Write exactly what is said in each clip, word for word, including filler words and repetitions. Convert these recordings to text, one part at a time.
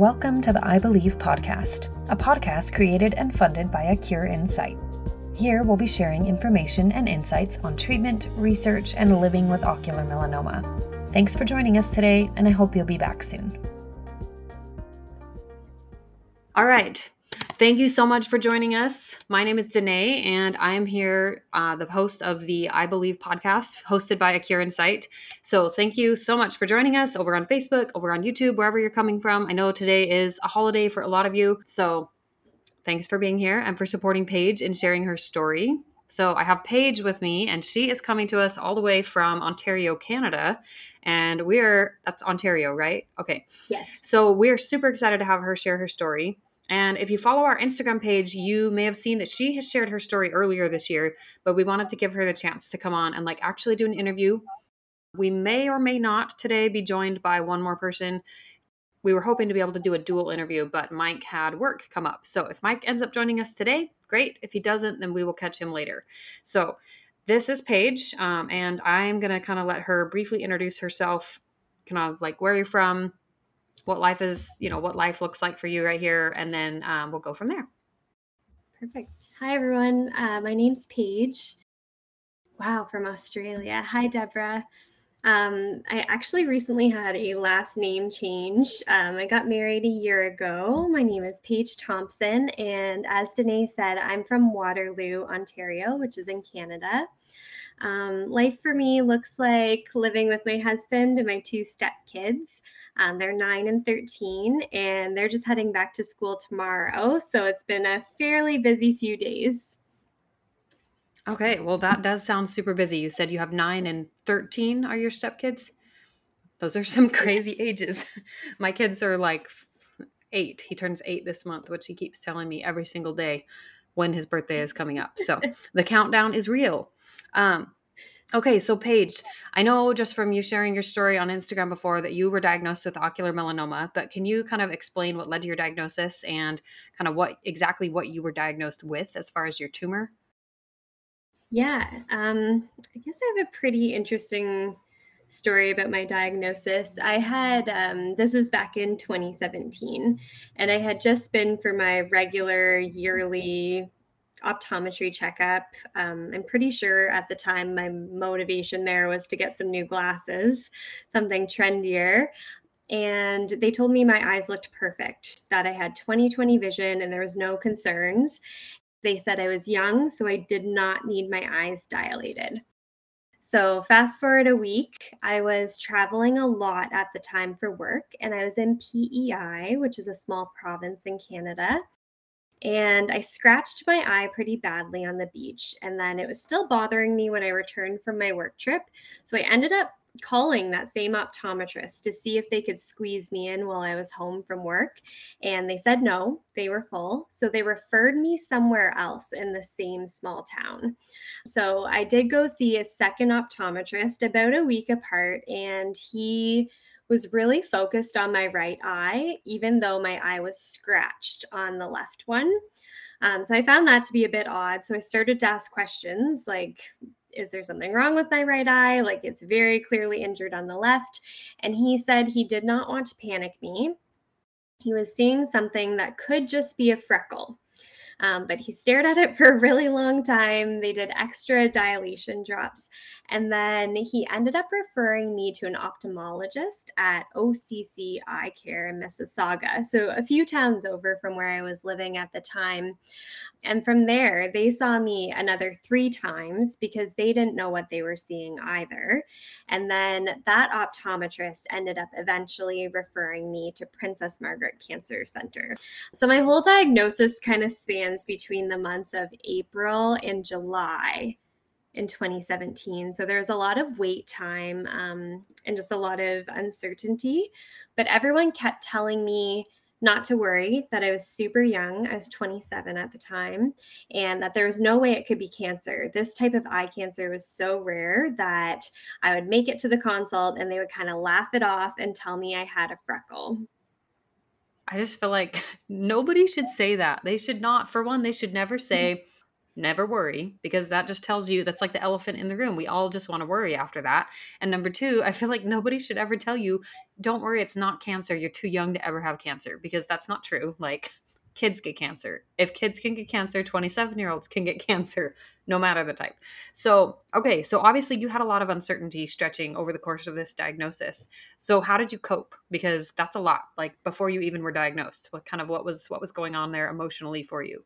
Welcome to the I Believe podcast, a podcast created and funded by A Cure In Sight. Here we'll be sharing information and insights on treatment, research, and living with ocular melanoma. Thanks for joining us today, and I hope you'll be back soon. All right. Thank you so much for joining us. My name is Danae, and I am here, uh, the host of the I Believe podcast, hosted by A Cure In Sight. So thank you so much for joining us over on Facebook, over on YouTube, wherever you're coming from. I know today is a holiday for a lot of you, so thanks for being here and for supporting Paige and sharing her story. So I have Paige with me, and she is coming to us all the way from Ontario, Canada. And we're, that's Ontario, right? Okay. Yes. So we're super excited to have her share her story. And if you follow our Instagram page, you may have seen that she has shared her story earlier this year, but we wanted to give her the chance to come on and like actually do an interview. We may or may not today be joined by one more person. We were hoping to be able to do a dual interview, but Mike had work come up. So if Mike ends up joining us today, great. If he doesn't, then we will catch him later. So this is Paige, um, and I'm going to kind of let her briefly introduce herself, kind of like where you're from, what life is, you know, what life looks like for you right here. And then um, we'll go from there. Perfect. Hi, everyone. Uh, my name's Paige. Wow. From Australia. Hi, Deborah. Um, I actually recently had a last name change. Um, I got married a year ago. My name is Paige Thompson. And as Danae said, I'm from Waterloo, Ontario, which is in Canada. Um, life for me looks like living with my husband and my two stepkids. Um, they're nine and thirteen, and they're just heading back to school tomorrow. So it's been a fairly busy few days. Okay. Well, that does sound super busy. You said you have nine and thirteen are your stepkids. Those are some crazy ages. My kids are like eight. He turns eight this month, which he keeps telling me every single day when his birthday is coming up. So the countdown is real. Um, okay. So Paige, I know just from you sharing your story on Instagram before that you were diagnosed with ocular melanoma, but can you kind of explain what led to your diagnosis and kind of what exactly what you were diagnosed with as far as your tumor? Yeah. Um, I guess I have a pretty interesting story about my diagnosis. I had, um, this is back in twenty seventeen, and I had just been for my regular yearly optometry checkup. Um, I'm pretty sure at the time my motivation there was to get some new glasses, something trendier. And they told me my eyes looked perfect, that I had twenty twenty vision and there was no concerns. They said I was young, so I did not need my eyes dilated. So fast forward a week, I was traveling a lot at the time for work, and I was in P E I, which is a small province in Canada. And I scratched my eye pretty badly on the beach, and then it was still bothering me when I returned from my work trip. So I ended up calling that same optometrist to see if they could squeeze me in while I was home from work. And they said no, they were full. So they referred me somewhere else in the same small town. So I did go see a second optometrist about a week apart, and he was really focused on my right eye, even though my eye was scratched on the left one. Um, so I found that to be a bit odd. So I started to ask questions like, is there something wrong with my right eye? Like, it's very clearly injured on the left. And he said he did not want to panic me. He was seeing something that could just be a freckle. Um, but he stared at it for a really long time. They did extra dilation drops. And then he ended up referring me to an ophthalmologist at O C C Eye Care in Mississauga, so a few towns over from where I was living at the time. And from there, they saw me another three times because they didn't know what they were seeing either. And then that optometrist ended up eventually referring me to Princess Margaret Cancer Center. So my whole diagnosis kind of spans between the months of April and July in twenty seventeen. So there's a lot of wait time um, and just a lot of uncertainty. But everyone kept telling me not to worry, that I was super young. I was twenty-seven at the time, and that there was no way it could be cancer. This type of eye cancer was so rare that I would make it to the consult and they would kind of laugh it off and tell me I had a freckle. I just feel like nobody should say that. They should not, for one, they should never say, never worry, because that just tells you, that's like the elephant in the room. We all just want to worry after that. And number two, I feel like nobody should ever tell you, don't worry, it's not cancer. You're too young to ever have cancer, because that's not true. Like, kids get cancer. If kids can get cancer, twenty-seven-year-olds can get cancer, no matter the type. So, okay. So obviously you had a lot of uncertainty stretching over the course of this diagnosis. So how did you cope? Because that's a lot, like before you even were diagnosed, what kind of, what was, what was going on there emotionally for you?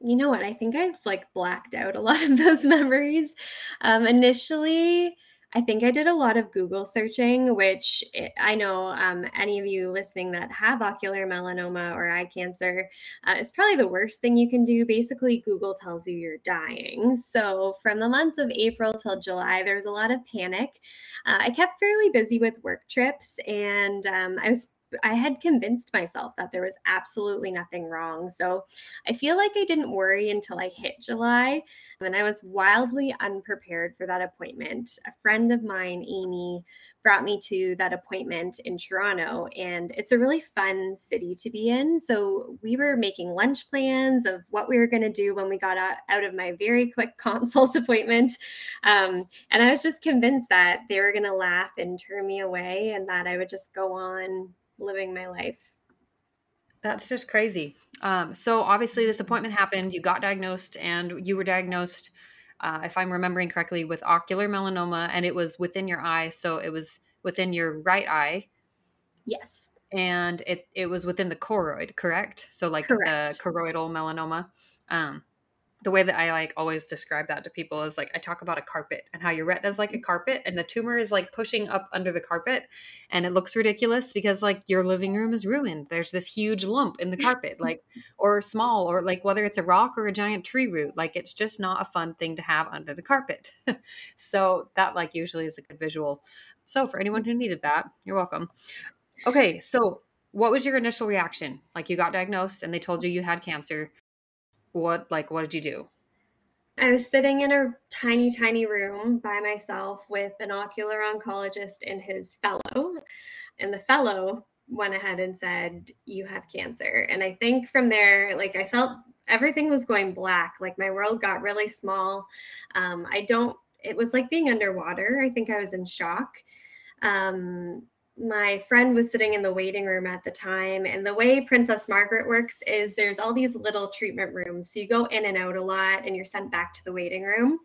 You know what? I think I've like blacked out a lot of those memories. Um, initially, I think I did a lot of Google searching, which I know um, any of you listening that have ocular melanoma or eye cancer, uh, is probably the worst thing you can do. Basically, Google tells you you're dying. So from the months of April till July, there was a lot of panic. Uh, I kept fairly busy with work trips, and um, I was I had convinced myself that there was absolutely nothing wrong. So I feel like I didn't worry until I hit July, and I was wildly unprepared for that appointment. A friend of mine, Amy, brought me to that appointment in Toronto, and it's a really fun city to be in. So we were making lunch plans of what we were going to do when we got out of my very quick consult appointment. Um, and I was just convinced that they were going to laugh and turn me away, and that I would just go on living my life. That's just crazy. Um, so obviously this appointment happened, you got diagnosed, and you were diagnosed, uh, if I'm remembering correctly, with ocular melanoma, and it was within your eye. So it was within your right eye. Yes. And it, it was within the choroid, correct? So like correct. The choroidal melanoma. Um, the way that I like always describe that to people is like, I talk about a carpet and how your retina is like a carpet and the tumor is like pushing up under the carpet, and it looks ridiculous because like your living room is ruined. There's this huge lump in the carpet, like, or small, or like whether it's a rock or a giant tree root, like it's just not a fun thing to have under the carpet. So that like usually is a good visual. So for anyone who needed that, you're welcome. Okay. So what was your initial reaction? Like, you got diagnosed and they told you you had cancer. What, like, what did you do? I was sitting in a tiny, tiny room by myself with an ocular oncologist and his fellow. And the fellow went ahead and said, you have cancer. And I think from there, like, I felt everything was going black. Like, my world got really small. Um, I don't, it was like being underwater. I think I was in shock. Um, My friend was sitting in the waiting room at the time, and the way Princess Margaret works is there's all these little treatment rooms. So you go in and out a lot, and you're sent back to the waiting room.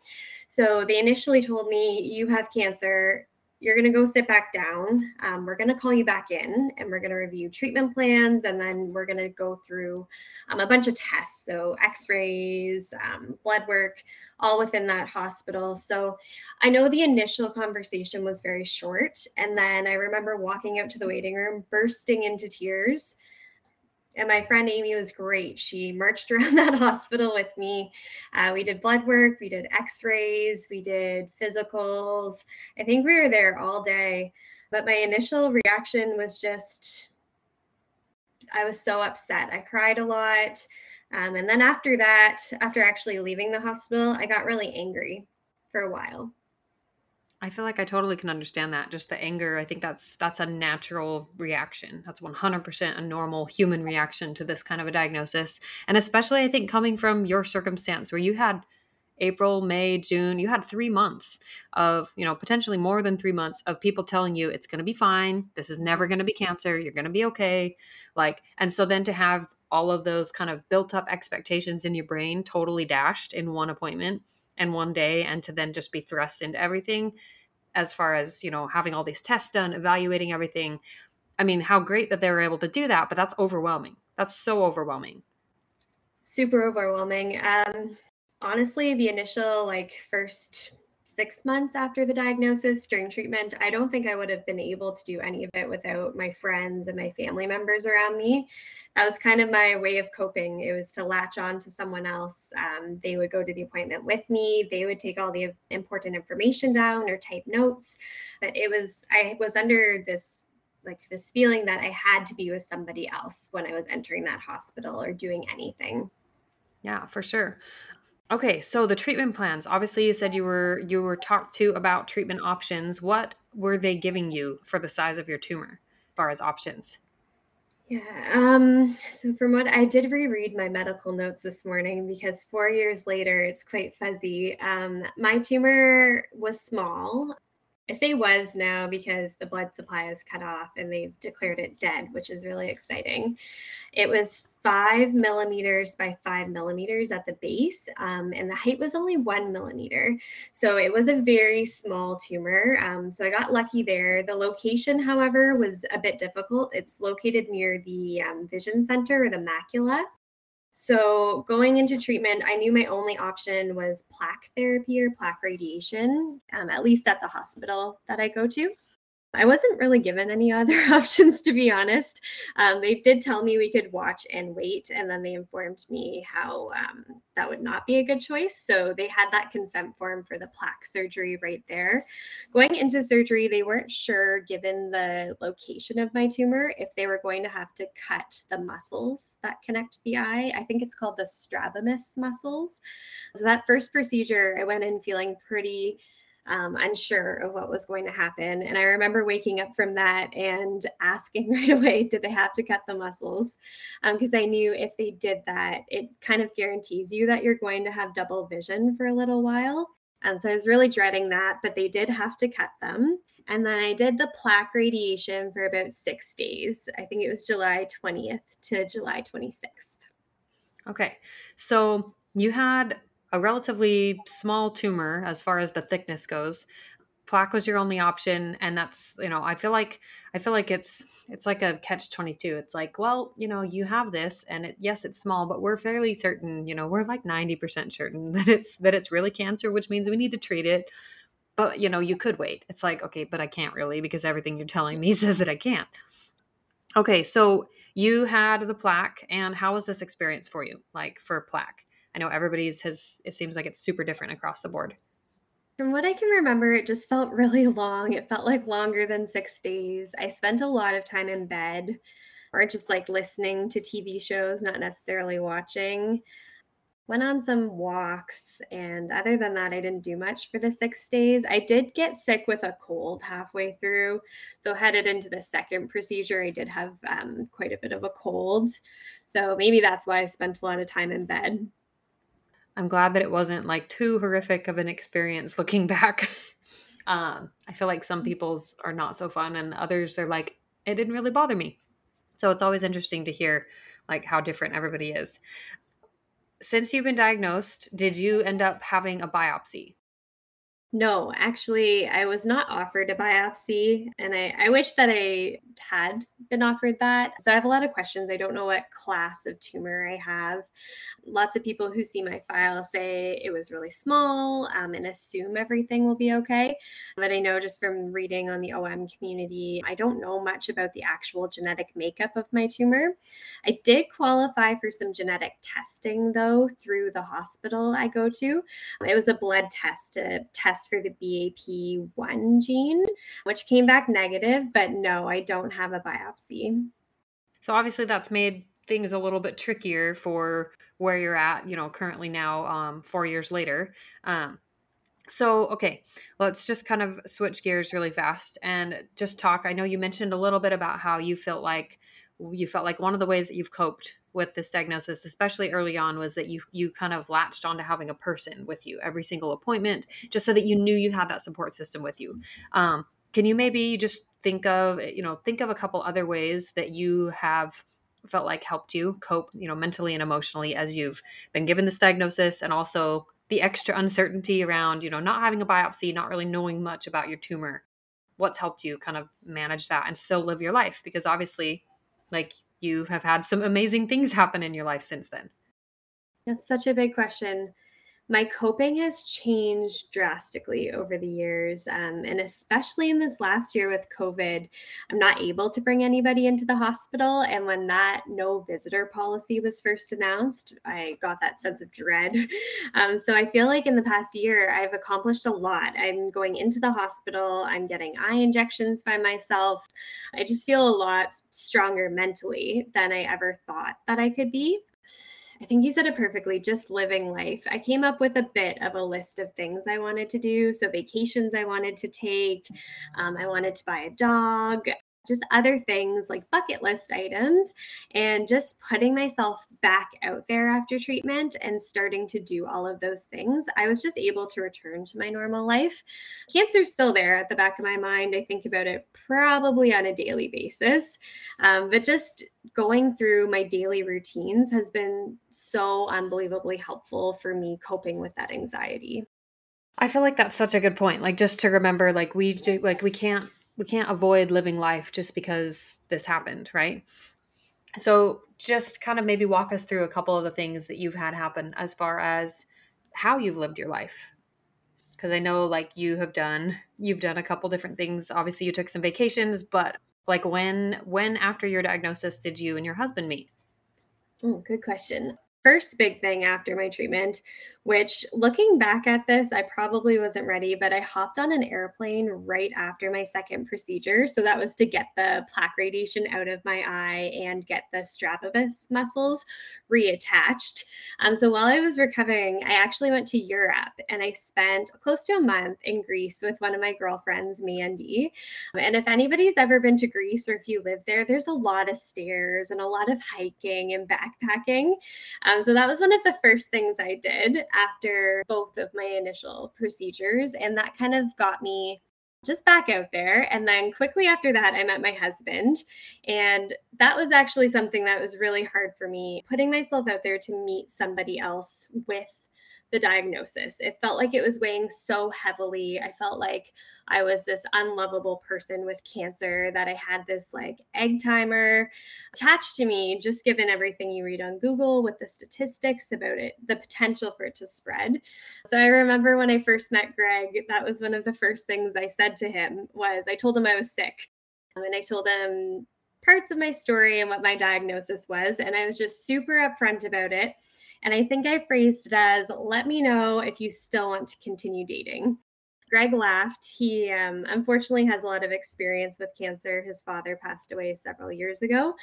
So they initially told me, you have cancer. You're going to go sit back down. Um, we're going to call you back in, and we're going to review treatment plans. And then we're going to go through um, a bunch of tests. So x-rays, um, blood work, all within that hospital. So I know the initial conversation was very short. And then I remember walking out to the waiting room, bursting into tears. And my friend Amy was great. She marched around that hospital with me. Uh, we did blood work. We did x-rays. We did physicals. I think we were there all day. But my initial reaction was just, I was so upset. I cried a lot. Um, and then after that, after actually leaving the hospital, I got really angry for a while. I feel like I totally can understand that. Just the anger. I think that's, that's a natural reaction. That's one hundred percent a normal human reaction to this kind of a diagnosis. And especially I think coming from your circumstance where you had April, May, June, you had three months of, you know, potentially more than three months of people telling you it's going to be fine. This is never going to be cancer. You're going to be okay. Like, and so then to have all of those kind of built up expectations in your brain totally dashed in one appointment and one day, and to then just be thrust into everything as far as, you know, having all these tests done, evaluating everything. I mean, how great that they were able to do that, but that's overwhelming. That's so overwhelming. Super overwhelming. Um, honestly, the initial like first six months after the diagnosis during treatment, I don't think I would have been able to do any of it without my friends and my family members around me. That was kind of my way of coping. It was to latch on to someone else. Um, they would go to the appointment with me. They would take all the important information down or type notes. But it was, I was under this, like this feeling that I had to be with somebody else when I was entering that hospital or doing anything. Yeah, for sure. Okay, so the treatment plans. Obviously, you said you were you were talked to about treatment options. What were they giving you for the size of your tumor as far as options? Yeah, um, so from what I did reread my medical notes this morning, because four years later, it's quite fuzzy. Um, my tumor was small. I say was now because the blood supply is cut off and they've declared it dead, which is really exciting. It was five millimeters by five millimeters at the base, um, and the height was only one millimeter. So it was a very small tumor. Um, so I got lucky there. The location, however, was a bit difficult. It's located near the um, vision center or the macula. So going into treatment, I knew my only option was plaque therapy or plaque radiation, um, at least at the hospital that I go to. I wasn't really given any other options, to be honest. Um, they did tell me we could watch and wait, and then they informed me how um, that would not be a good choice. So they had that consent form for the plaque surgery right there. Going into surgery, they weren't sure, given the location of my tumor, if they were going to have to cut the muscles that connect the eye. I think it's called the strabismus muscles. So that first procedure, I went in feeling pretty Um, unsure of what was going to happen. And I remember waking up from that and asking right away, did they have to cut the muscles? Because um, I knew if they did that, it kind of guarantees you that you're going to have double vision for a little while. And so I was really dreading that, but they did have to cut them. And then I did the plaque radiation for about six days. I think it was July twentieth to July twenty-sixth. Okay. So you had a relatively small tumor as far as the thickness goes. Plaque was your only option. And that's, you know, I feel like, I feel like it's, it's like a catch twenty-two. It's like, well, you know, you have this and it, yes, it's small, but we're fairly certain, you know, we're like ninety percent certain that it's, that it's really cancer, which means we need to treat it. But, you know, you could wait. It's like, okay, but I can't really, because everything you're telling me says that I can't. Okay. So you had the plaque, and how was this experience for you? Like for plaque? I know everybody's has, it seems like it's super different across the board. From what I can remember, it just felt really long. It felt like longer than six days. I spent a lot of time in bed or just like listening to T V shows, not necessarily watching. Went on some walks, and other than that, I didn't do much for the six days. I did get sick with a cold halfway through, so headed into the second procedure, I did have um, quite a bit of a cold. So maybe that's why I spent a lot of time in bed. I'm glad that it wasn't like too horrific of an experience looking back. um, I feel like some people's are not so fun, and others they're like, it didn't really bother me. So it's always interesting to hear like how different everybody is. Since you've been diagnosed, did you end up having a biopsy? No, actually, I was not offered a biopsy, and I, I wish that I had been offered that. So I have a lot of questions. I don't know what class of tumor I have. Lots of people who see my file say it was really small um, and assume everything will be okay. But I know just from reading on the O M community, I don't know much about the actual genetic makeup of my tumor. I did qualify for some genetic testing, though, through the hospital I go to. It was a blood test to test for the B A P one gene, which came back negative, but no, I don't have a biopsy. So obviously that's made things a little bit trickier for where you're at, you know, currently now, um, four years later. Um, so, okay, let's just kind of switch gears really fast and just talk. I know you mentioned a little bit about how you felt like you felt like one of the ways that you've coped with this diagnosis, especially early on, was that you you kind of latched onto having a person with you every single appointment, just so that you knew you had that support system with you. Um, can you maybe just think of, you know, think of a couple other ways that you have felt like helped you cope, you know, mentally and emotionally as you've been given this diagnosis, and also the extra uncertainty around, you know, not having a biopsy, not really knowing much about your tumor? What's helped you kind of manage that and still live your life? Because obviously, like, you have had some amazing things happen in your life since then. That's such a big question. My coping has changed drastically over the years. Um, and especially in this last year with COVID, I'm not able to bring anybody into the hospital. And when that no visitor policy was first announced, I got that sense of dread. Um, so I feel like in the past year, I've accomplished a lot. I'm going into the hospital. I'm getting eye injections by myself. I just feel a lot stronger mentally than I ever thought that I could be. I think you said it perfectly, just living life. I came up with a bit of a list of things I wanted to do. So vacations I wanted to take. Um, I wanted to buy a dog. just other things like bucket list items, and just putting myself back out there after treatment and starting to do all of those things, I was just able to return to my normal life. Cancer's still there at the back of my mind. I think about it probably on a daily basis, um, but just going through my daily routines has been so unbelievably helpful for me coping with that anxiety. I feel like that's such a good point. Like, just to remember, like we do, like we can't, we can't avoid living life just because this happened, right? So just kind of maybe walk us through a couple of the things that you've had happen as far as how you've lived your life. Because I know like you have done, you've done a couple different things. Obviously you took some vacations, but like when, when after your diagnosis did you and your husband meet? Oh, good question. First big thing after my treatment, which looking back at this, I probably wasn't ready, but I hopped on an airplane right after my second procedure. So that was to get the plaque radiation out of my eye and get the strabismus muscles reattached. Um, so while I was recovering, I actually went to Europe and I spent close to a month in Greece with one of my girlfriends, Mandy. And if anybody's ever been to Greece or if you live there, there's a lot of stairs and a lot of hiking and backpacking. Um, So that was one of the first things I did after both of my initial procedures. And that kind of got me just back out there. And then quickly after that, I met my husband. And that was actually something that was really hard for me, putting myself out there to meet somebody else with the diagnosis. It felt like it was weighing so heavily. I felt like I was this unlovable person with cancer, that I had this like egg timer attached to me, just given everything you read on Google with the statistics about it, the potential for it to spread. So I remember when I first met Greg, that was one of the first things I said to him was, I told him I was sick. Um, and I told him parts of my story and what my diagnosis was. And I was just super upfront about it. And I think I phrased it as, let me know if you still want to continue dating. Greg laughed. He um, unfortunately has a lot of experience with cancer. His father passed away several years ago,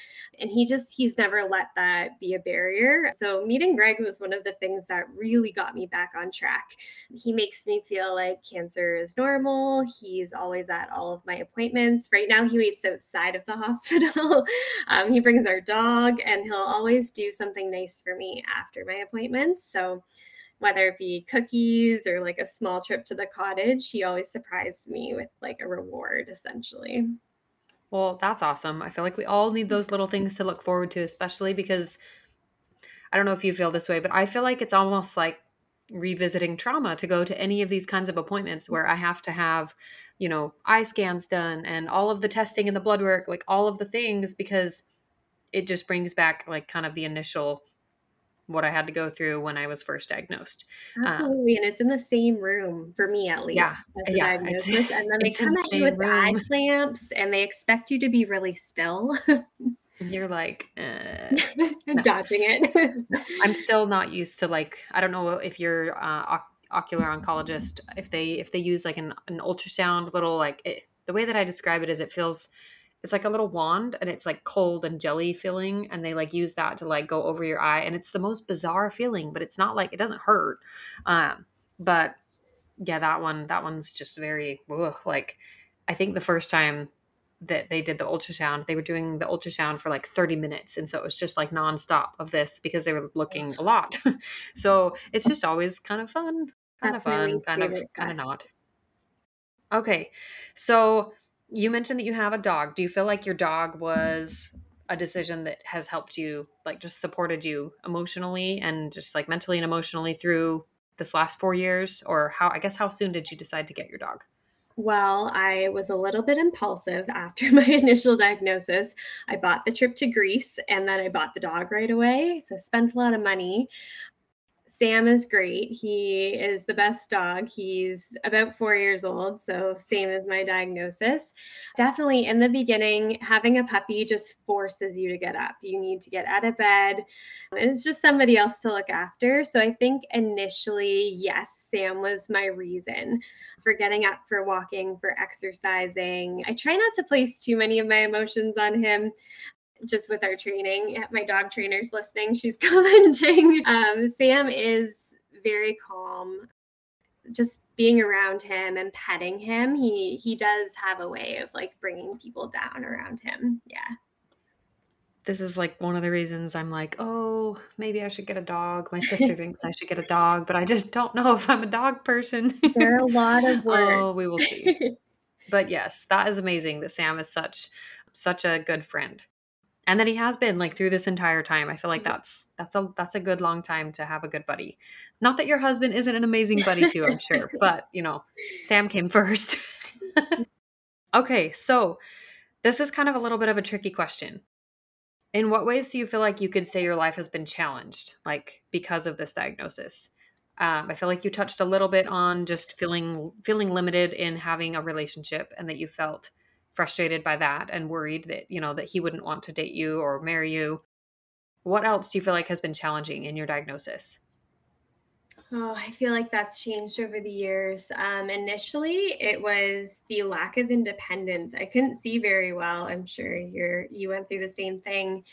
and he just, he's never let that be a barrier. So meeting Greg was one of the things that really got me back on track. He makes me feel like cancer is normal. He's always at all of my appointments. Right now, he waits outside of the hospital. um, he brings our dog, and he'll always do something nice for me after my appointments. So whether it be cookies or like a small trip to the cottage, she always surprised me with like a reward, essentially. Well, that's awesome. I feel like we all need those little things to look forward to, especially because I don't know if you feel this way, but I feel like it's almost like revisiting trauma to go to any of these kinds of appointments where I have to have, you know, eye scans done and all of the testing and the blood work, like all of the things, because it just brings back like kind of the initial what I had to go through when I was first diagnosed. Absolutely. Um, and it's in the same room for me, at least. Yeah, as a yeah, diagnosis. And then they come at you with the eye clamps and they expect you to be really still. You're like, uh, no. Dodging it. I'm still not used to like, I don't know if you're uh, ocular oncologist, if they, if they use like an, an ultrasound little, like it, the way that I describe it is it feels it's like a little wand and it's like cold and jelly feeling. And they like use that to like go over your eye. And it's the most bizarre feeling, but it's not like, it doesn't hurt. Um, but yeah, that one, that one's just very, ugh, like, I think the first time that they did the ultrasound, they were doing the ultrasound for like thirty minutes. And so it was just like nonstop of this because they were looking a lot. So it's just always kind of fun, kind That's of fun, kind of, kind of not. Okay. So you mentioned that you have a dog. Do you feel like your dog was a decision that has helped you, like just supported you emotionally and just like mentally and emotionally through this last four years? Or how, I guess, how soon did you decide to get your dog? Well, I was a little bit impulsive after my initial diagnosis. I bought the trip to Greece and then I bought the dog right away. So I spent a lot of money. Sam is great. He is the best dog. He's about four years old, so same as my diagnosis. Definitely in the beginning, having a puppy just forces you to get up. You need to get out of bed. And it's just somebody else to look after. So I think initially, yes, Sam was my reason for getting up, for walking, for exercising. I try not to place too many of my emotions on him. Just with our training, my dog trainer's listening, she's commenting. Um, Sam is very calm. just being around him and petting him, he he does have a way of like bringing people down around him. Yeah. This is like one of the reasons I'm like, oh, maybe I should get a dog. My sister thinks I should get a dog, but I just don't know if I'm a dog person. There are a lot of work. Oh, we will see. But yes, that is amazing that Sam is such such a good friend. And that he has been like through this entire time. I feel like that's that's a that's a good long time to have a good buddy. Not that your husband isn't an amazing buddy too, I'm sure, but you know, Sam came first. Okay, so this is kind of a little bit of a tricky question. In what ways do you feel like you could say your life has been challenged, like because of this diagnosis? Um, I feel like you touched a little bit on just feeling feeling limited in having a relationship, and that you felt frustrated by that and worried that, you know, that he wouldn't want to date you or marry you. What else do you feel like has been challenging in your diagnosis? Oh, I feel like that's changed over the years. Um, initially, it was the lack of independence. I couldn't see very well. I'm sure you're, you went through the same thing.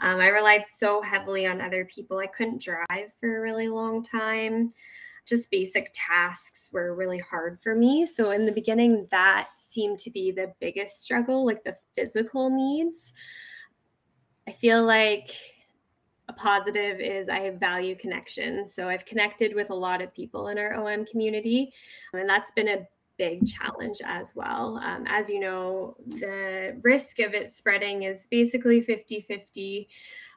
Um, I relied so heavily on other people. I couldn't drive for a really long time. Just basic tasks were really hard for me. So in the beginning, that seemed to be the biggest struggle, like the physical needs. I feel like a positive is I value connection. So I've connected with a lot of people in our O M community, and that's been a big challenge as well. Um, as you know, the risk of it spreading is basically fifty-fifty.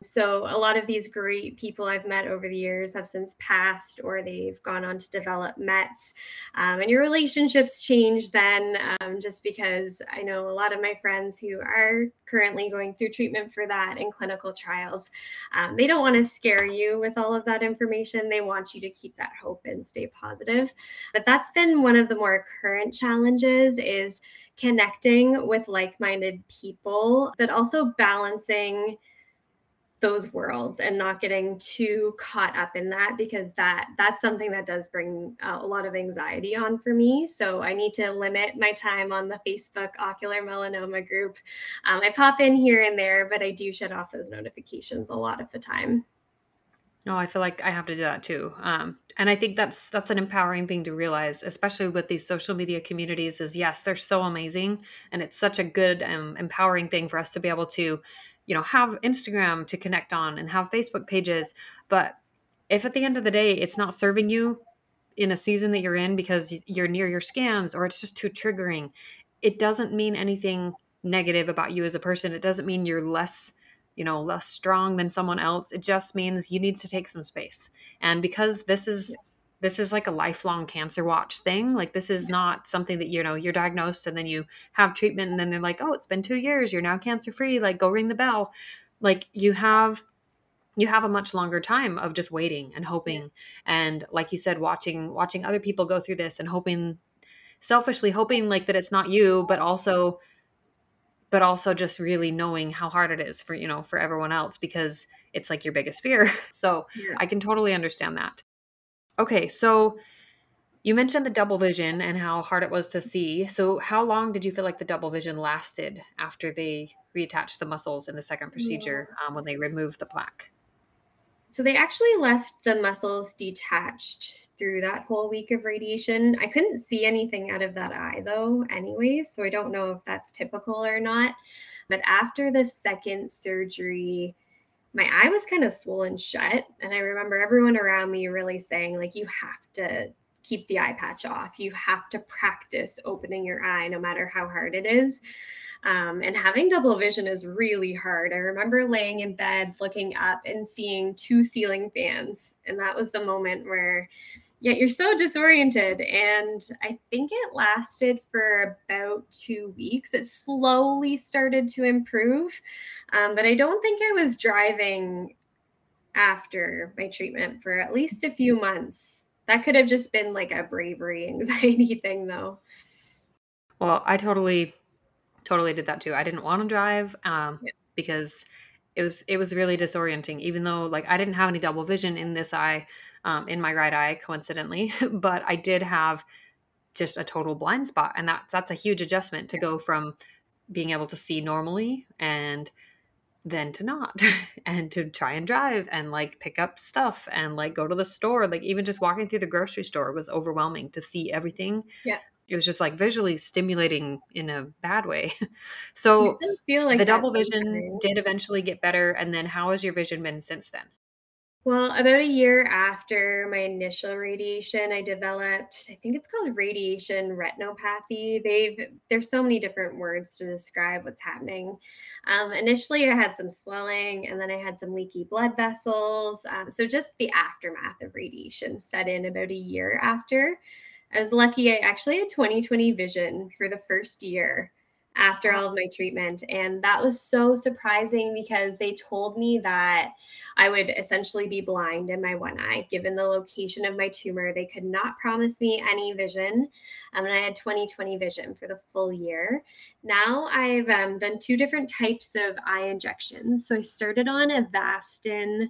So a lot of these great people I've met over the years have since passed, or they've gone on to develop mets. Um, and your relationships change then, um, just because I know a lot of my friends who are currently going through treatment for that in clinical trials, um, they don't want to scare you with all of that information. They want you to keep that hope and stay positive. But that's been one of the more current challenges, is connecting with like-minded people, but also balancing those worlds and not getting too caught up in that, because that that's something that does bring a lot of anxiety on for me. So I need to limit my time on the Facebook ocular melanoma group. Um, I pop in here and there, but I do shut off those notifications a lot of the time. No, oh, I feel like I have to do that too. Um, and I think that's that's an empowering thing to realize, especially with these social media communities, is yes, they're so amazing. And it's such a good um, empowering thing for us to be able to, you know, have Instagram to connect on and have Facebook pages. But if at the end of the day, it's not serving you in a season that you're in because you're near your scans, or it's just too triggering, it doesn't mean anything negative about you as a person. It doesn't mean you're less, you know, less strong than someone else. It just means you need to take some space. And because this is, this is like a lifelong cancer watch thing. Like this is not something that, you know, you're diagnosed and then you have treatment and then they're like, oh, it's been two years. You're now cancer free. Like go ring the bell. Like you have, you have a much longer time of just waiting and hoping. And like you said, watching, watching other people go through this and hoping, selfishly hoping like that it's not you, but also, but also just really knowing how hard it is for, you know, for everyone else, because it's like your biggest fear. So yeah. I can totally understand that. Okay, so you mentioned the double vision and how hard it was to see. So how long did you feel like the double vision lasted after they reattached the muscles in the second procedure, um, when they removed the plaque? So they actually left the muscles detached through that whole week of radiation. I couldn't see anything out of that eye though anyways, so I don't know if that's typical or not. But after the second surgery, my eye was kind of swollen shut. And I remember everyone around me really saying, like, you have to keep the eye patch off. You have to practice opening your eye no matter how hard it is. Um, and having double vision is really hard. I remember laying in bed, looking up and seeing two ceiling fans. And that was the moment where, yeah, you're so disoriented. And I think it lasted for about two weeks. It slowly started to improve. Um, but I don't think I was driving after my treatment for at least a few months. That could have just been like a bravery anxiety thing though. Well, I totally, totally did that too. I didn't want to drive um, yeah. because it was, it was really disorienting, even though like I didn't have any double vision in this eye. Um, in my right eye, coincidentally, but I did have just a total blind spot. And that, that's a huge adjustment to go from being able to see normally and than to not and to try and drive and like pick up stuff and like go to the store. Like even just walking through the grocery store was overwhelming to see everything. Yeah. It was just like visually stimulating in a bad way. So I feel like the double vision did eventually get better. And then how has your vision been since then? Well, about a year after my initial radiation, I developed, I think it's called radiation retinopathy. They've, there's so many different words to describe what's happening. Um, initially, I had some swelling and then I had some leaky blood vessels. Um, so just the aftermath of radiation set in about a year after. I was lucky. I actually had twenty twenty vision for the first year after all of my treatment. And that was so surprising because they told me that I would essentially be blind in my one eye. Given the location of my tumor, they could not promise me any vision. Um, and I had twenty twenty vision for the full year. Now I've um, done two different types of eye injections. So I started on Avastin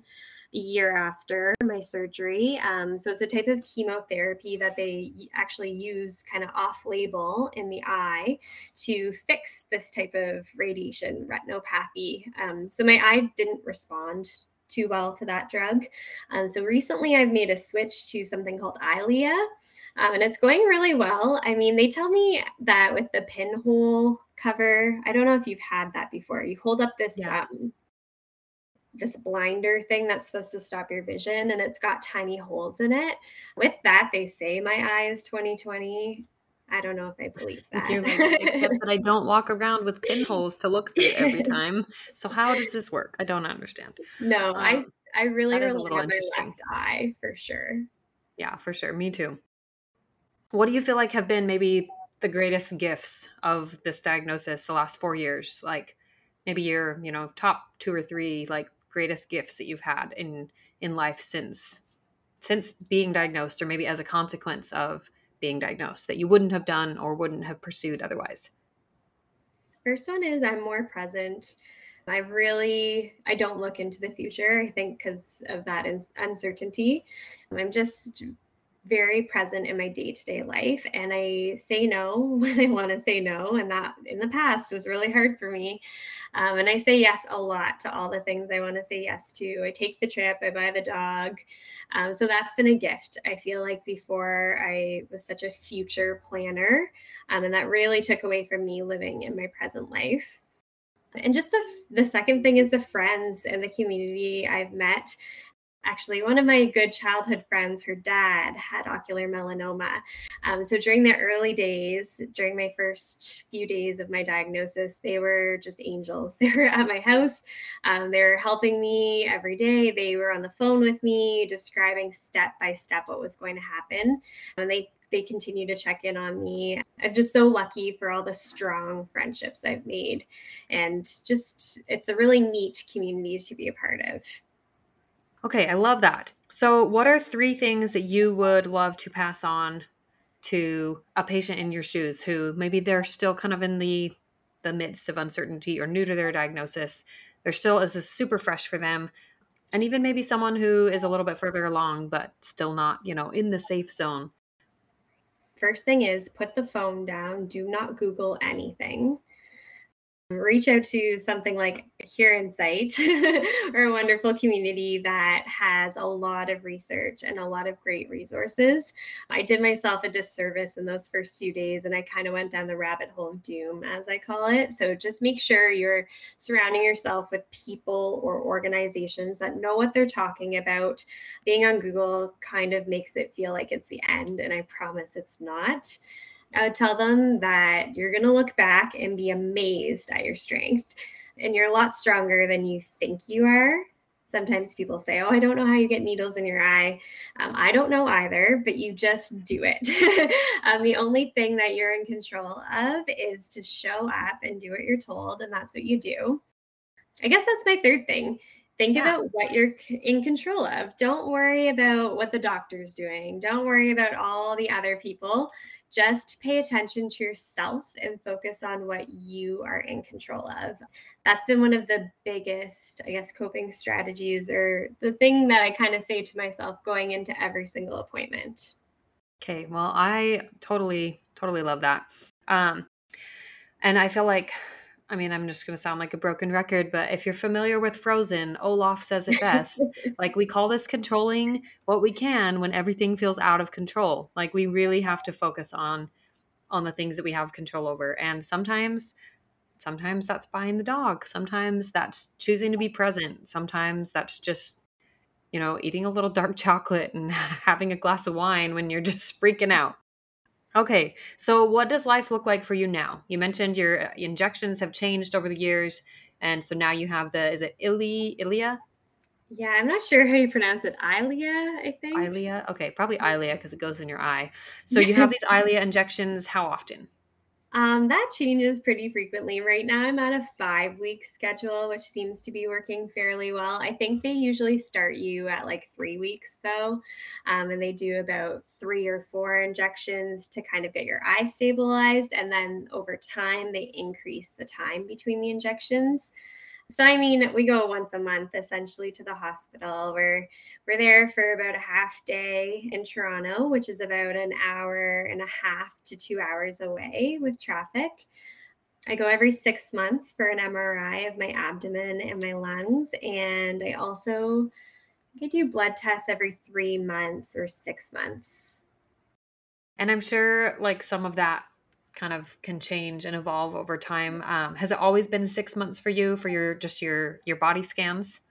a year after my surgery. Um, so it's a type of chemotherapy that they actually use kind of off-label in the eye to fix this type of radiation retinopathy. Um, so my eye didn't respond too well to that drug. Um, so recently I've made a switch to something called Ilia, um, and it's going really well. I mean, they tell me that with the pinhole cover, I don't know if you've had that before. You hold up this yeah. um, this blinder thing that's supposed to stop your vision, and it's got tiny holes in it. With that, they say my eye is twenty twenty. I don't know if I believe that. You're right, except that I don't walk around with pinholes to look through every time. So how does this work? I don't understand. No, um, I I really rely on my left eye for sure. Yeah, for sure. Me too. What do you feel like have been maybe the greatest gifts of this diagnosis the last four years? Like maybe your, you know, top two or three like greatest gifts that you've had in, in life since, since being diagnosed, or maybe as a consequence of being diagnosed that you wouldn't have done or wouldn't have pursued otherwise? First one is I'm more present. I really, I don't look into the future, I think, because of that uncertainty. I'm just very present in my day-to-day life. And I say no when I want to say no. And that in the past was really hard for me. Um, and I say yes a lot to all the things I want to say yes to. I take the trip, I buy the dog. Um, so that's been a gift. I feel like before I was such a future planner. Um, and that really took away from me living in my present life. And just the, the second thing is the friends and the community I've met. Actually, one of my good childhood friends, her dad had ocular melanoma. Um, so during the early days, during my first few days of my diagnosis, they were just angels. They were at my house. Um, they were helping me every day. They were on the phone with me, describing step by step what was going to happen. And they they continue to check in on me. I'm just so lucky for all the strong friendships I've made. And just, it's a really neat community to be a part of. Okay, I love that. So what are three things that you would love to pass on to a patient in your shoes who maybe they're still kind of in the, the midst of uncertainty or new to their diagnosis? They're still, this is super fresh for them. And even maybe someone who is a little bit further along, but still not, you know, in the safe zone. First thing is put the phone down. Do not Google anything. Reach out to something like A Cure In Sight or a wonderful community that has a lot of research and a lot of great resources. I did myself a disservice in those first few days, and I kind of went down the rabbit hole of doom, as I call it. So just make sure you're surrounding yourself with people or organizations that know what they're talking about. Being on Google kind of makes it feel like it's the end, and I promise it's not. I would tell them that you're going to look back and be amazed at your strength, and you're a lot stronger than you think you are. Sometimes people say, oh, I don't know how you get needles in your eye. Um, I don't know either, but you just do it. um, the only thing that you're in control of is to show up and do what you're told. And that's what you do. I guess that's my third thing. Think yeah. about what you're in control of. Don't worry about what the doctor's doing. Don't worry about all the other people. Just pay attention to yourself and focus on what you are in control of. That's been one of the biggest, I guess, coping strategies, or the thing that I kind of say to myself going into every single appointment. Okay. Well, I totally, totally love that. Um, and I feel like I mean, I'm just going to sound like a broken record, but if you're familiar with Frozen, Olaf says it best. Like, we call this controlling what we can when everything feels out of control. Like, we really have to focus on on the things that we have control over. And sometimes, sometimes that's buying the dog. Sometimes that's choosing to be present. Sometimes that's just, you know, eating a little dark chocolate and having a glass of wine when you're just freaking out. Okay, so what does life look like for you now? You mentioned your injections have changed over the years, and so now you have the, is it Ili, Ilia? Yeah, I'm not sure how you pronounce it. Ilia, I think. Ilia, okay, probably Ilia because it goes in your eye. So you have these Ilia injections how often? Um, that changes pretty frequently. Right now I'm at a five-week schedule, which seems to be working fairly well. I think they usually start you at like three weeks though, um, and they do about three or four injections to kind of get your eye stabilized. And then over time, they increase the time between the injections. So, I mean, we go once a month, essentially, to the hospital. We're, we're there for about a half day in Toronto, which is about an hour and a half to two hours away with traffic. I go every six months for an M R I of my abdomen and my lungs. And I also I do blood tests every three months or six months. And I'm sure, like, some of that kind of can change and evolve over time. Um, has it always been six months for you for your, just your, your body scans?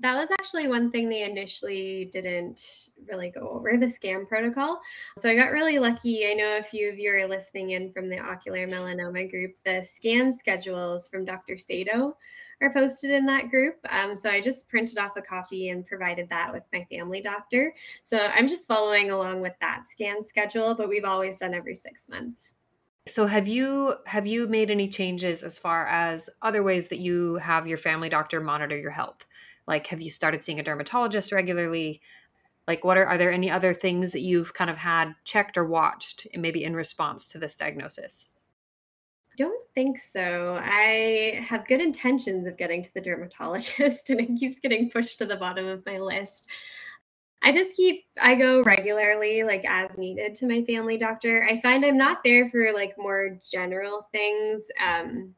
That was actually one thing they initially didn't really go over, the scan protocol. So I got really lucky. I know a few of you are listening in from the ocular melanoma group. The scan schedules from Doctor Sato are posted in that group. Um, so I just printed off a copy and provided that with my family doctor. So I'm just following along with that scan schedule, but we've always done every six months. So have you have you made any changes as far as other ways that you have your family doctor monitor your health? Like, have you started seeing a dermatologist regularly? Like, what are, are there any other things that you've kind of had checked or watched maybe in response to this diagnosis? I don't think so. I have good intentions of getting to the dermatologist and it keeps getting pushed to the bottom of my list. I just keep, I go regularly, like as needed, to my family doctor. I find I'm not there for like more general things, um,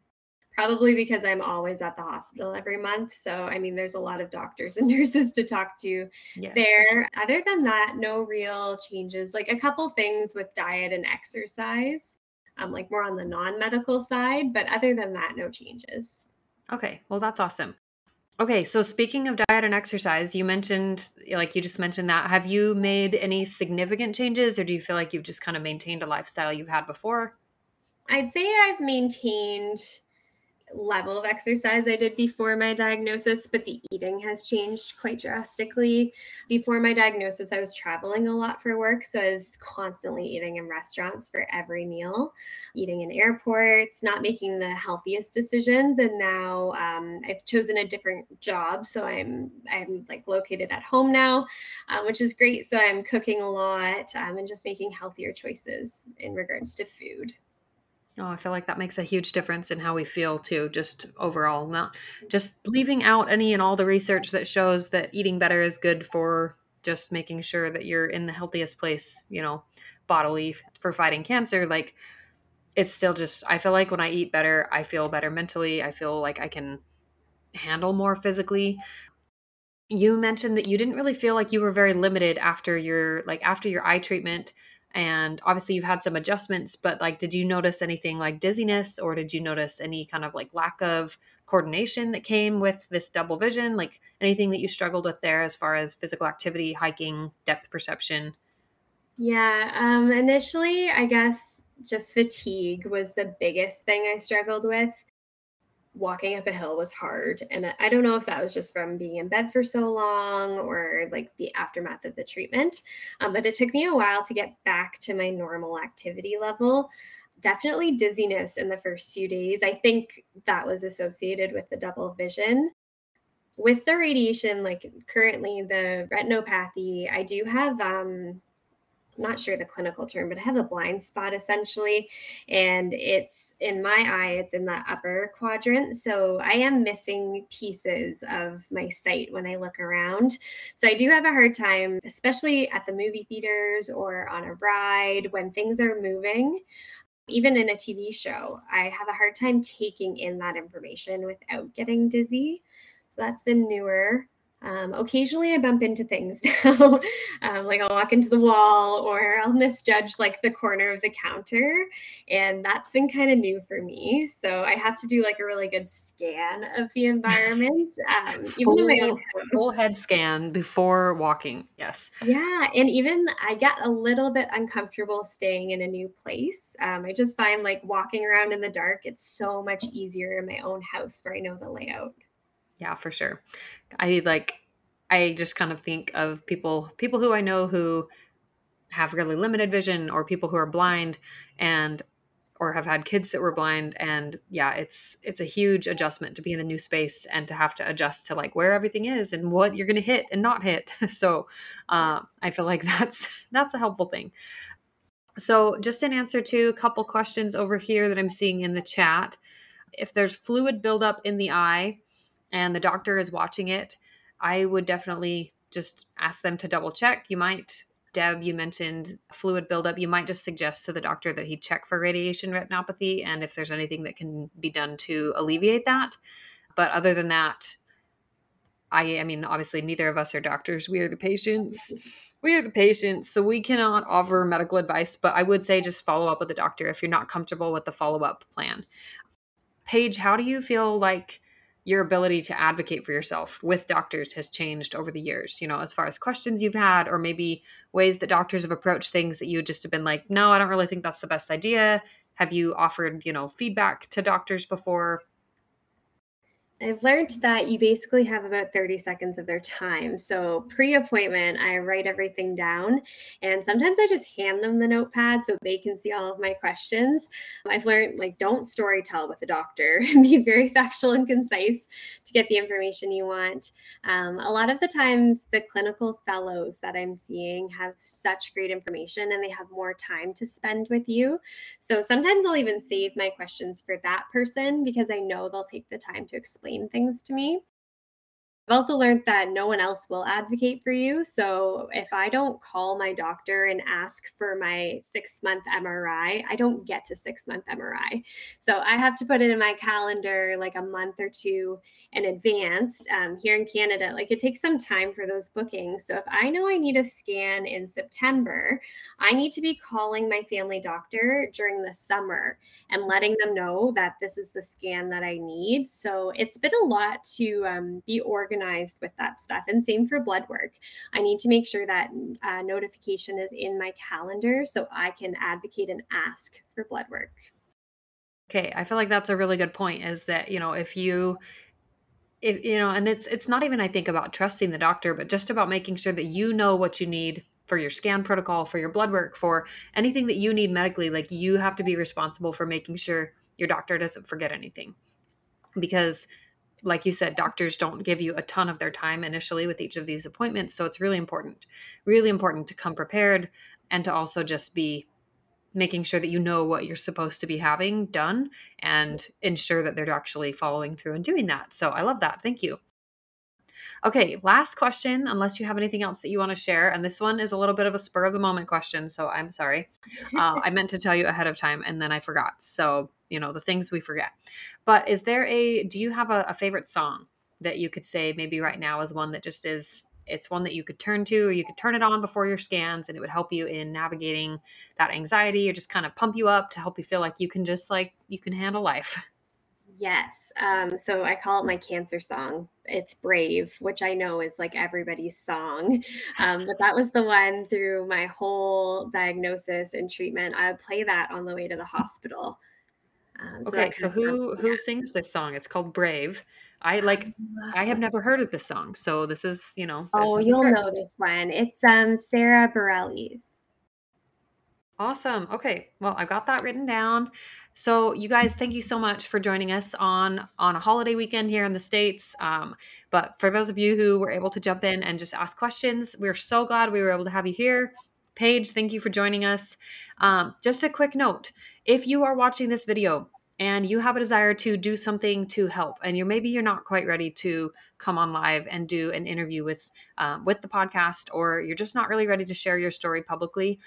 probably because I'm always at the hospital every month. So, I mean, there's a lot of doctors and nurses to talk to yes. there. Other than that, no real changes, like a couple things with diet and exercise, um, like more on the non-medical side. But other than that, no changes. Okay, well, that's awesome. Okay, so speaking of diet and exercise, you mentioned, like you just mentioned that. Have you made any significant changes, or do you feel like you've just kind of maintained a lifestyle you've had before? I'd say I've maintained level of exercise I did before my diagnosis, but the eating has changed quite drastically. Before my diagnosis, I was traveling a lot for work, so I was constantly eating in restaurants for every meal, eating in airports, not making the healthiest decisions. And now um, I've chosen a different job, so I'm I'm like located at home now, um, which is great. So I'm cooking a lot um, and just making healthier choices in regards to food. Oh, I feel like that makes a huge difference in how we feel too, just overall, not just leaving out any and all the research that shows that eating better is good for just making sure that you're in the healthiest place, you know, bodily for fighting cancer. Like, it's still just, I feel like when I eat better, I feel better mentally. I feel like I can handle more physically. You mentioned that you didn't really feel like you were very limited after your, like after your eye treatment. And obviously you've had some adjustments, but like, did you notice anything like dizziness, or did you notice any kind of like lack of coordination that came with this double vision? Like anything that you struggled with there as far as physical activity, hiking, depth perception? Yeah. Um, initially, I guess just fatigue was the biggest thing I struggled with. Walking up a hill was hard. And I don't know if that was just from being in bed for so long or like the aftermath of the treatment, um, but it took me a while to get back to my normal activity level. Definitely dizziness in the first few days. I think that was associated with the double vision. With the radiation, like currently the retinopathy, I do have, um, not sure the clinical term, but I have a blind spot essentially. And it's in my eye, it's in the upper quadrant. So I am missing pieces of my sight when I look around. So I do have a hard time, especially at the movie theaters or on a ride when things are moving. Even in a T V show, I have a hard time taking in that information without getting dizzy. So that's been newer. Um, occasionally I bump into things now, um, like I'll walk into the wall or I'll misjudge like the corner of the counter, and that's been kind of new for me. So I have to do like a really good scan of the environment, um, even full, in my own house. Full head scan before walking. Yes. Yeah. And even I get a little bit uncomfortable staying in a new place. Um, I just find like walking around in the dark, it's so much easier in my own house where I know the layout. Yeah, for sure. I like, I just kind of think of people, people who I know who have really limited vision, or people who are blind and, or have had kids that were blind. And yeah, it's, it's a huge adjustment to be in a new space and to have to adjust to like where everything is and what you're going to hit and not hit. So uh, I feel like that's, that's a helpful thing. So just in answer to a couple questions over here that I'm seeing in the chat, if there's fluid buildup in the eye and the doctor is watching it, I would definitely just ask them to double check. You might, Deb, you mentioned fluid buildup. You might just suggest to the doctor that he check for radiation retinopathy and if there's anything that can be done to alleviate that. But other than that, I, I mean, obviously neither of us are doctors. We are the patients. We are the patients. So we cannot offer medical advice, but I would say just follow up with the doctor if you're not comfortable with the follow-up plan. Paige, how do you feel like your ability to advocate for yourself with doctors has changed over the years, you know, as far as questions you've had, or maybe ways that doctors have approached things that you just have been like, no, I don't really think that's the best idea. Have you offered, you know, feedback to doctors before? I've learned that you basically have about thirty seconds of their time. So pre-appointment, I write everything down, and sometimes I just hand them the notepad so they can see all of my questions. I've learned, like, don't storytell with a doctor. Be very factual and concise to get the information you want. Um, a lot of the times the clinical fellows that I'm seeing have such great information and they have more time to spend with you. So sometimes I'll even save my questions for that person because I know they'll take the time to explain things to me. I've also learned that no one else will advocate for you. So if I don't call my doctor and ask for my six-month M R I, I don't get to six-month M R I. So I have to put it in my calendar like a month or two in advance. Um, here in Canada, like it takes some time for those bookings. So if I know I need a scan in September, I need to be calling my family doctor during the summer and letting them know that this is the scan that I need. So it's been a lot to um, be organized with that stuff. And same for blood work. I need to make sure that uh, notification is in my calendar so I can advocate and ask for blood work. Okay. I feel like that's a really good point, is that, you know, if you, if, you know, and it's, it's not even, I think, about trusting the doctor, but just about making sure that you know what you need for your scan protocol, for your blood work, for anything that you need medically. Like, you have to be responsible for making sure your doctor doesn't forget anything, because like you said, doctors don't give you a ton of their time initially with each of these appointments. So it's really important, really important to come prepared and to also just be making sure that you know what you're supposed to be having done and ensure that they're actually following through and doing that. So I love that. Thank you. Okay. Last question, unless you have anything else that you want to share. And this one is a little bit of a spur of the moment question. So I'm sorry. Uh, I meant to tell you ahead of time and then I forgot. So, you know, the things we forget. But is there a, do you have a, a favorite song that you could say maybe right now is one that just is, it's one that you could turn to, or you could turn it on before your scans and it would help you in navigating that anxiety, or just kind of pump you up to help you feel like you can just like, you can handle life? Yes. Um, so I call it my cancer song. It's Brave, which I know is like everybody's song. Um, but that was the one through my whole diagnosis and treatment. I would play that on the way to the hospital. Um, so okay. So who, who sings this song? It's called Brave. I like, I have never heard of this song. So this is, you know. This oh, you'll know this one. It's um, Sarah Bareilles. Awesome. Okay. Well, I've got that written down. So you guys, thank you so much for joining us on, on a holiday weekend here in the States. Um, but for those of you who were able to jump in and just ask questions, we're so glad we were able to have you here. Paige, thank you for joining us. Um, just a quick note. If you are watching this video and you have a desire to do something to help, and you're maybe you're not quite ready to come on live and do an interview with uh, with the podcast, or you're just not really ready to share your story publicly,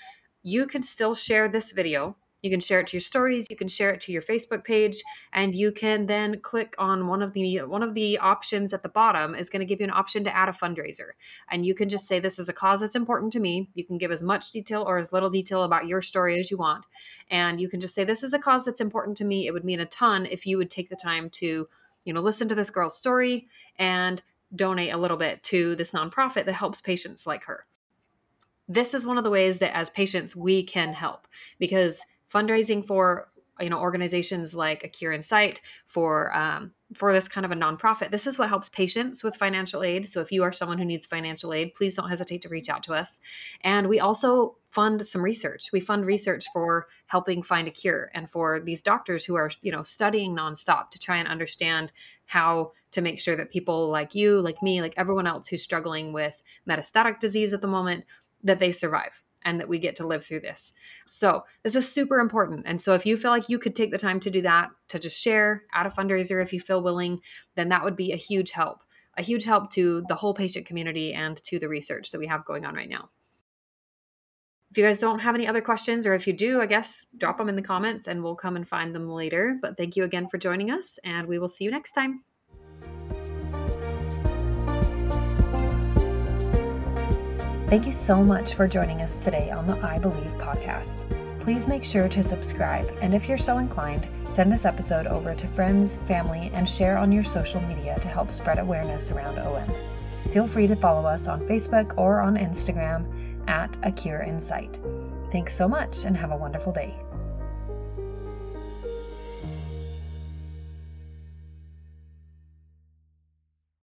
you can still share this video You can share it to your stories, you can share it to your Facebook page, and you can then click on one of the one of the options at the bottom is going to give you an option to add a fundraiser. And you can just say, this is a cause that's important to me. You can give as much detail or as little detail about your story as you want. And you can just say, this is a cause that's important to me. It would mean a ton if you would take the time to, you know, listen to this girl's story and donate a little bit to this nonprofit that helps patients like her. This is one of the ways that as patients we can help, because fundraising for, you know, organizations like A Cure In Sight, for um, for this kind of a nonprofit, this is what helps patients with financial aid. So if you are someone who needs financial aid, please don't hesitate to reach out to us. And we also fund some research. We fund research for helping find a cure, and for these doctors who are, you know, studying nonstop to try and understand how to make sure that people like you, like me, like everyone else who's struggling with metastatic disease at the moment, that they survive and that we get to live through this. So this is super important. And so if you feel like you could take the time to do that, to just share, add a fundraiser if you feel willing, then that would be a huge help, a huge help to the whole patient community and to the research that we have going on right now. If you guys don't have any other questions, or if you do, I guess, drop them in the comments and we'll come and find them later. But thank you again for joining us, and we will see you next time. Thank you so much for joining us today on the I Believe podcast. Please make sure to subscribe, and if you're so inclined, send this episode over to friends, family, and share on your social media to help spread awareness around O M. Feel free to follow us on Facebook or on Instagram at A Cure In Sight. Thanks so much and have a wonderful day.